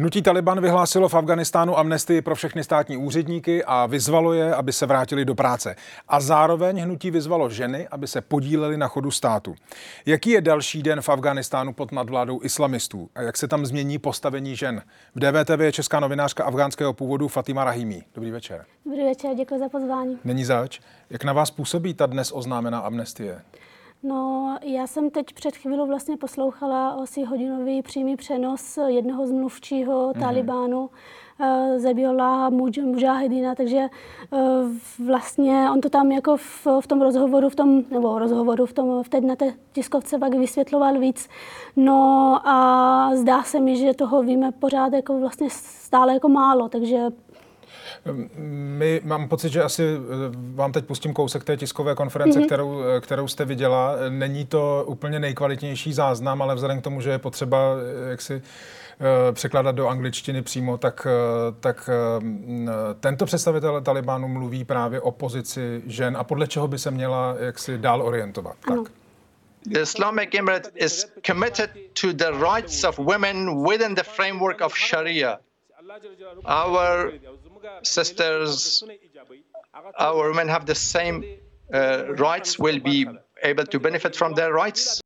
Hnutí Taliban vyhlásilo v Afghánistánu amnestii pro všechny státní úředníky a vyzvalo je, aby se vrátili do práce. A zároveň hnutí vyzvalo ženy, aby se podílely na chodu státu. Jaký je další den v Afghánistánu pod nadvládou islamistů a jak se tam změní postavení žen? V DVTV je česká novinářka afghánského původu Fatima Rahimí. Dobrý večer. Dobrý večer, děkuji za pozvání. Není zač. Jak na vás působí ta dnes oznámená amnestie? No, já jsem teď před chvílou vlastně poslouchala asi hodinový přímý přenos jednoho z mluvčího Talibánu, Zabihulláha Mudžáhidina, takže vlastně on to tam jako v té tiskovce pak vysvětloval víc. No a zdá se mi, že toho víme pořád jako vlastně stále jako málo, takže... Mám pocit, že asi vám teď pustím kousek té tiskové konference, kterou jste viděla. Není to úplně nejkvalitnější záznam, ale vzhledem k tomu, že je potřeba jaksi překládat do angličtiny přímo, tak tento představitel Talibánu mluví právě o pozici žen a podle čeho by se měla jaksi dál orientovat. Ano. Tak. The Islamic Emirate is committed to the rights of women within the framework of Sharia. Our sisters, our women have the same rights, will be able to benefit from their rights.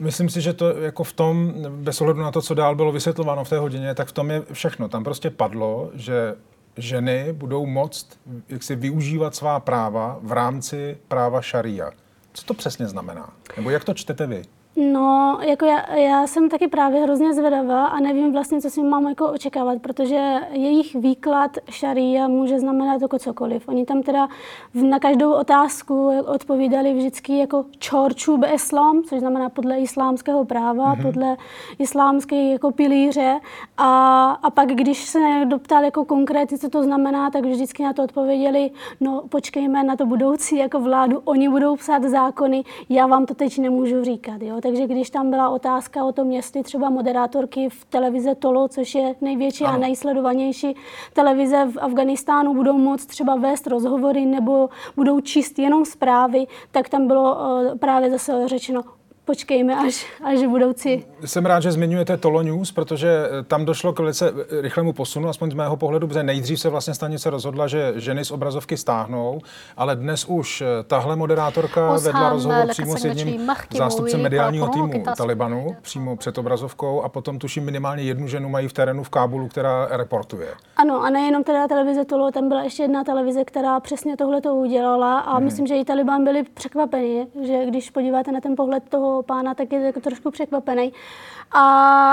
Myslím si, že to jako v tom, bez ohledu na to, co dál bylo vysvětlováno v té hodině, tak v tom je všechno. Tam prostě padlo, že ženy budou moct jaksi využívat svá práva v rámci práva šaria. Co to přesně znamená? Nebo jak to čtete vy? No, jako já jsem taky právě hrozně zvědavá a nevím vlastně, co si mám jako očekávat, protože jejich výklad šaria může znamenat jako cokoliv. Oni tam teda na každou otázku odpovídali vždycky jako čorčub islam, což znamená podle islámského práva, podle islámské jako pilíře. A pak, když se někdo ptal jako konkrétně, co to znamená, tak vždycky na to odpověděli, no počkejme na to budoucí jako vládu, oni budou psát zákony, já vám to teď nemůžu říkat, jo. Takže když tam byla otázka o tom, jestli třeba moderátorky v televize TOLO, což je největší a nejsledovanější televize v Afghánistánu, budou moct třeba vést rozhovory nebo budou číst jenom zprávy, tak tam bylo právě zase řečeno, počkejme, až budoucí. Jsem rád, že zmiňujete TOLO News, protože tam došlo k velice rychlému posunu, aspoň z mého pohledu, protože nejdřív se vlastně stanice rozhodla, že ženy z obrazovky stáhnou, ale dnes už tahle moderátorka vedla rozhovor přímo s jedním zástupcem mediálního týmu Talibanu, přímo před obrazovkou, a potom tuším minimálně jednu ženu mají v terénu v Kábulu, která reportuje. Ano, a nejenom teda televize TOLO, tam byla ještě jedna televize, která přesně tohle to udělala a myslím, že i Taliban byli překvapeni, že když podíváte na ten pohled toho pána, tak je jako trošku překvapený.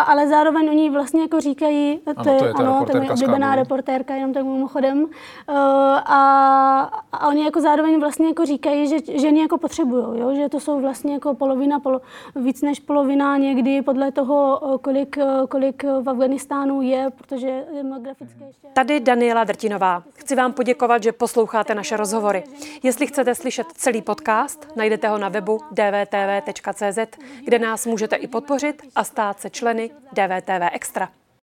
Ale zároveň oni vlastně jako říkají, to je moje oblíbená reportérka, jenom tak mimochodem. A oni jako zároveň vlastně jako říkají, že ženy jako potřebujou, že to jsou vlastně jako víc než polovina někdy podle toho, kolik v Afghánistánu je, protože demografické ještě... Tady Daniela Drtinová. Chci vám poděkovat, že posloucháte naše rozhovory. Jestli chcete slyšet celý podcast, najdete ho na webu dvtv.cz, kde nás můžete i podpořit a stát se členy DVTV Extra.